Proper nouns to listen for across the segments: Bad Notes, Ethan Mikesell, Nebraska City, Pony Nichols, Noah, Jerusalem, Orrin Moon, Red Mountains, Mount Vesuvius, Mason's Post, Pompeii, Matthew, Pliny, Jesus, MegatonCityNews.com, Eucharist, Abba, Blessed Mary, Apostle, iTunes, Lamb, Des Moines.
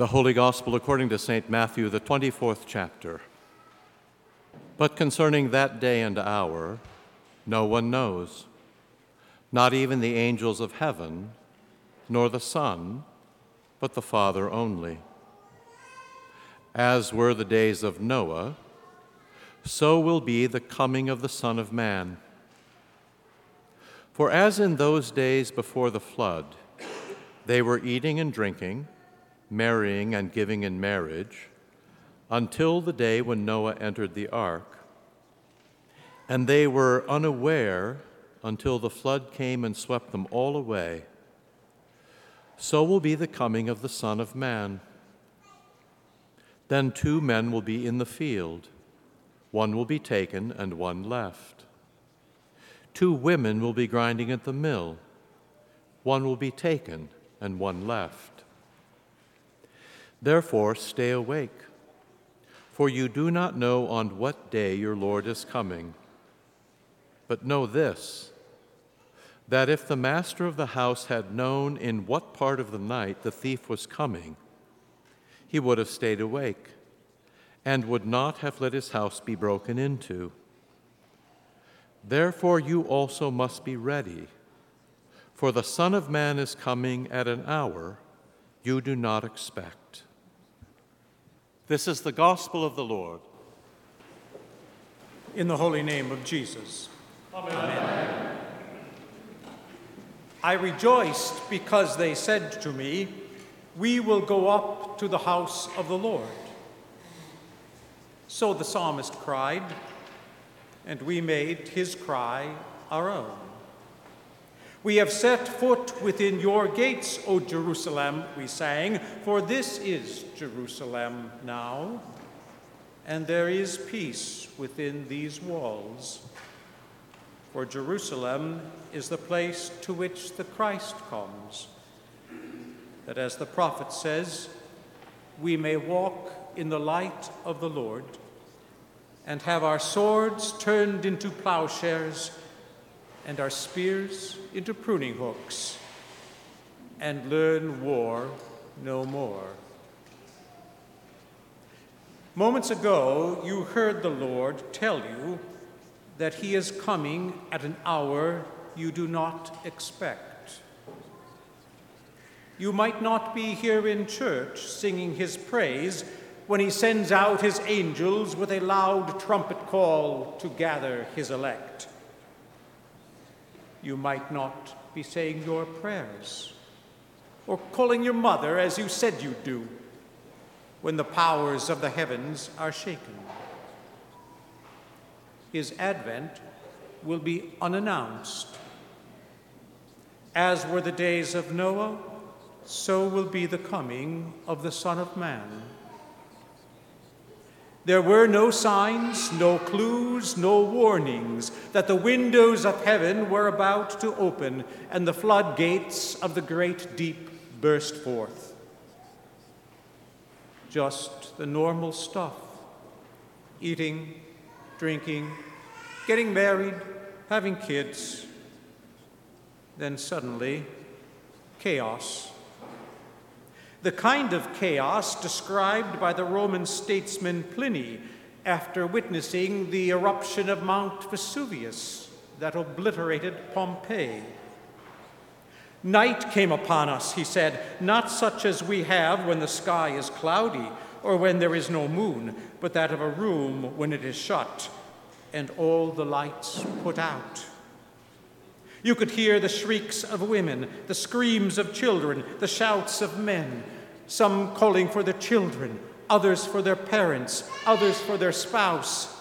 The Holy Gospel according to St. Matthew, the 24th chapter. But concerning that day and hour, no one knows, not even the angels of heaven, nor the Son, but the Father only. As were the days of Noah, so will be the coming of the Son of Man. For as in those days before the flood, they were eating and drinking, marrying and giving in marriage, until the day when Noah entered the ark. And they were unaware until the flood came and swept them all away. So will be the coming of the Son of Man. Then two men will be in the field. One will be taken and one left. Two women will be grinding at the mill. One will be taken and one left. Therefore, stay awake, for you do not know on what day your Lord is coming. But know this, that if the master of the house had known in what part of the night the thief was coming, he would have stayed awake and would not have let his house be broken into. Therefore, you also must be ready, for the Son of Man is coming at an hour you do not expect. This is the gospel of the Lord. In the holy name of Jesus. Amen. Amen. I rejoiced because they said to me, "We will go up to the house of the Lord." So the psalmist cried, and we made his cry our own. "We have set foot within your gates, O Jerusalem," we sang, "for this is Jerusalem now, and there is peace within these walls. For Jerusalem is the place to which the Christ comes, that as the prophet says, we may walk in the light of the Lord and have our swords turned into plowshares and our spears into pruning hooks, and learn war no more." Moments ago, you heard the Lord tell you that he is coming at an hour you do not expect. You might not be here in church singing his praise when he sends out his angels with a loud trumpet call to gather his elect. You might not be saying your prayers or calling your mother as you said you do when the powers of the heavens are shaken. His advent will be unannounced. As were the days of Noah, so will be the coming of the Son of Man. There were no signs, no clues, no warnings that the windows of heaven were about to open and the floodgates of the great deep burst forth. Just the normal stuff: eating, drinking, getting married, having kids. Then suddenly, chaos. The kind of chaos described by the Roman statesman Pliny after witnessing the eruption of Mount Vesuvius that obliterated Pompeii. "Night came upon us," he said, "not such as we have when the sky is cloudy or when there is no moon, but that of a room when it is shut and all the lights put out. You could hear the shrieks of women, the screams of children, the shouts of men, some calling for their children, others for their parents, others for their spouse,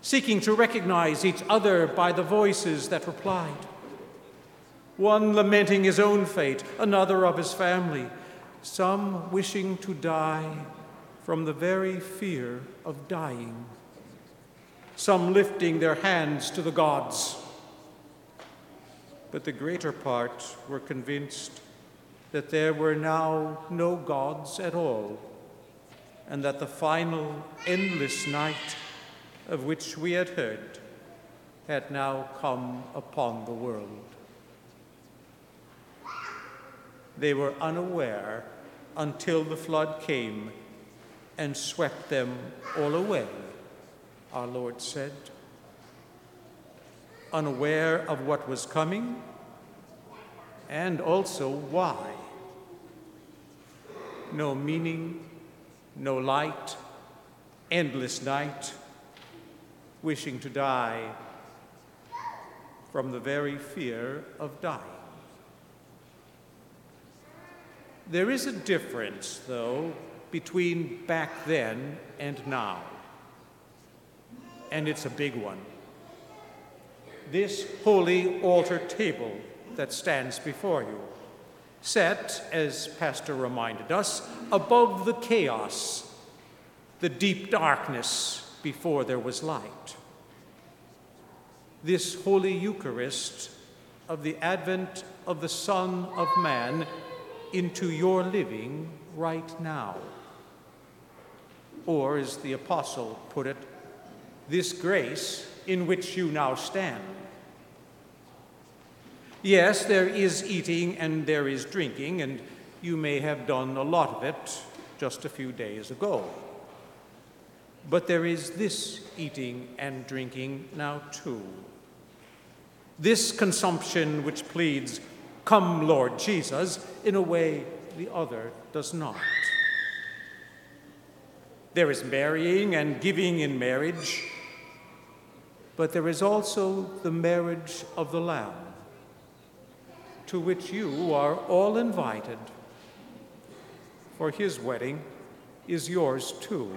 seeking to recognize each other by the voices that replied. One lamenting his own fate, another of his family, some wishing to die from the very fear of dying, some lifting their hands to the gods. But the greater part were convinced that there were now no gods at all, and that the final endless night of which we had heard had now come upon the world." They were unaware until the flood came and swept them all away, our Lord said. Unaware of what was coming and also why. No meaning, no light, endless night, wishing to die from the very fear of dying. There is a difference, though, between back then and now, and it's a big one. This holy altar table that stands before you, set, as Pastor reminded us, above the chaos, the deep darkness before there was light. This holy Eucharist of the advent of the Son of Man into your living right now. Or, as the Apostle put it, this grace in which you now stand. Yes, there is eating and there is drinking, and you may have done a lot of it just a few days ago. But there is this eating and drinking now too. This consumption which pleads, "Come, Lord Jesus," in a way the other does not. There is marrying and giving in marriage, but there is also the marriage of the Lamb, to which you are all invited, for his wedding is yours too.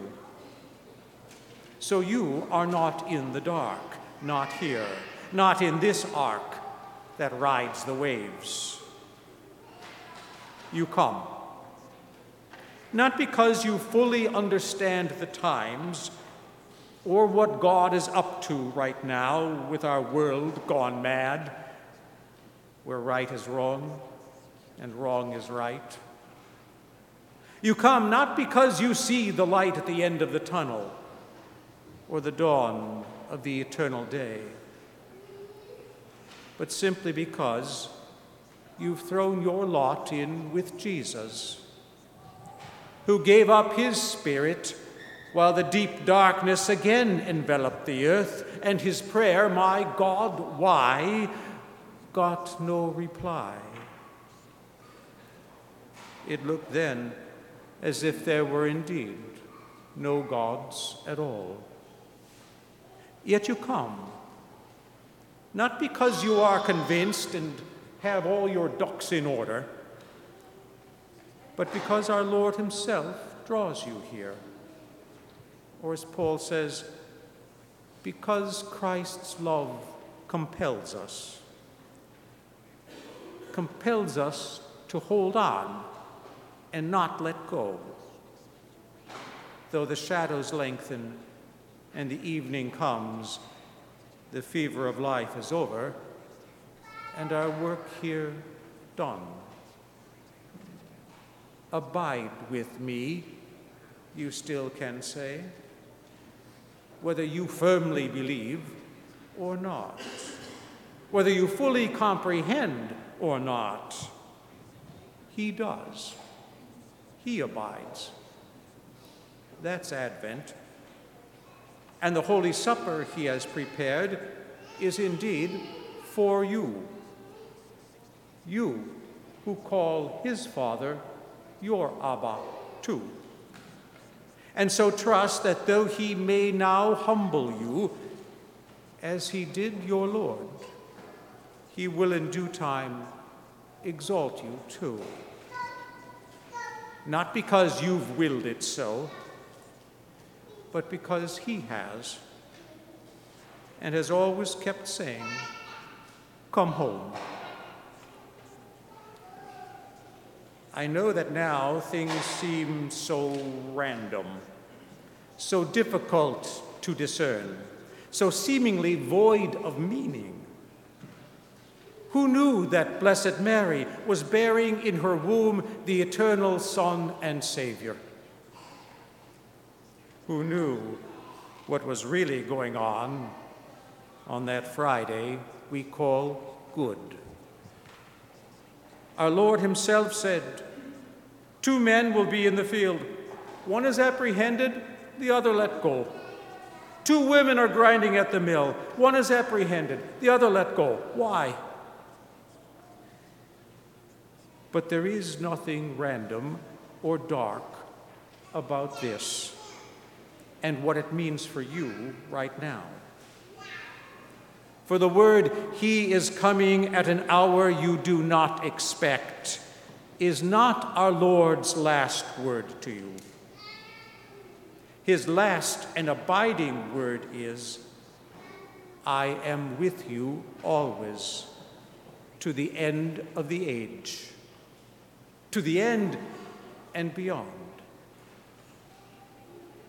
So you are not in the dark, not here, not in this ark that rides the waves. You come, not because you fully understand the times or what God is up to right now with our world gone mad, where right is wrong and wrong is right. You come not because you see the light at the end of the tunnel or the dawn of the eternal day, but simply because you've thrown your lot in with Jesus, who gave up his spirit while the deep darkness again enveloped the earth, and his prayer, "My God, why?" got no reply. It looked then as if there were indeed no gods at all. Yet you come, not because you are convinced and have all your ducks in order, but because our Lord himself draws you here. Or as Paul says, because Christ's love compels us to hold on and not let go, though the shadows lengthen and the evening comes, the fever of life is over, and our work here done. Abide with me, you still can say, whether you firmly believe or not, whether you fully comprehend or not. He does. He abides. That's Advent. And the Holy Supper he has prepared is indeed for you. You who call his Father your Abba too. And so trust that though he may now humble you, as he did your Lord, he will in due time exalt you too. Not because you've willed it so, but because he has, and has always kept saying, "Come home." I know that now things seem so random, so difficult to discern, so seemingly void of meaning. Who knew that Blessed Mary was bearing in her womb the eternal Son and Savior? Who knew what was really going on that Friday we call Good? Our Lord himself said, Two men will be in the field. One is apprehended, the other let go. Two women are grinding at the mill. One is apprehended, the other let go. Why? But there is nothing random or dark about this and what it means for you right now. For the word, "He is coming at an hour you do not expect," is not our Lord's last word to you. His last and abiding word is, "I am with you always, to the end of the age," to the end and beyond.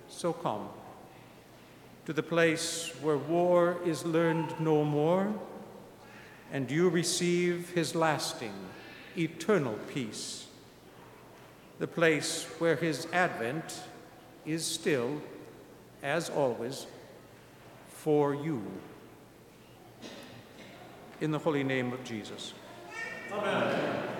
So come to the place where war is learned no more, and you receive his lasting, eternal peace, the place where his advent is still, as always, for you. In the holy name of Jesus. Amen.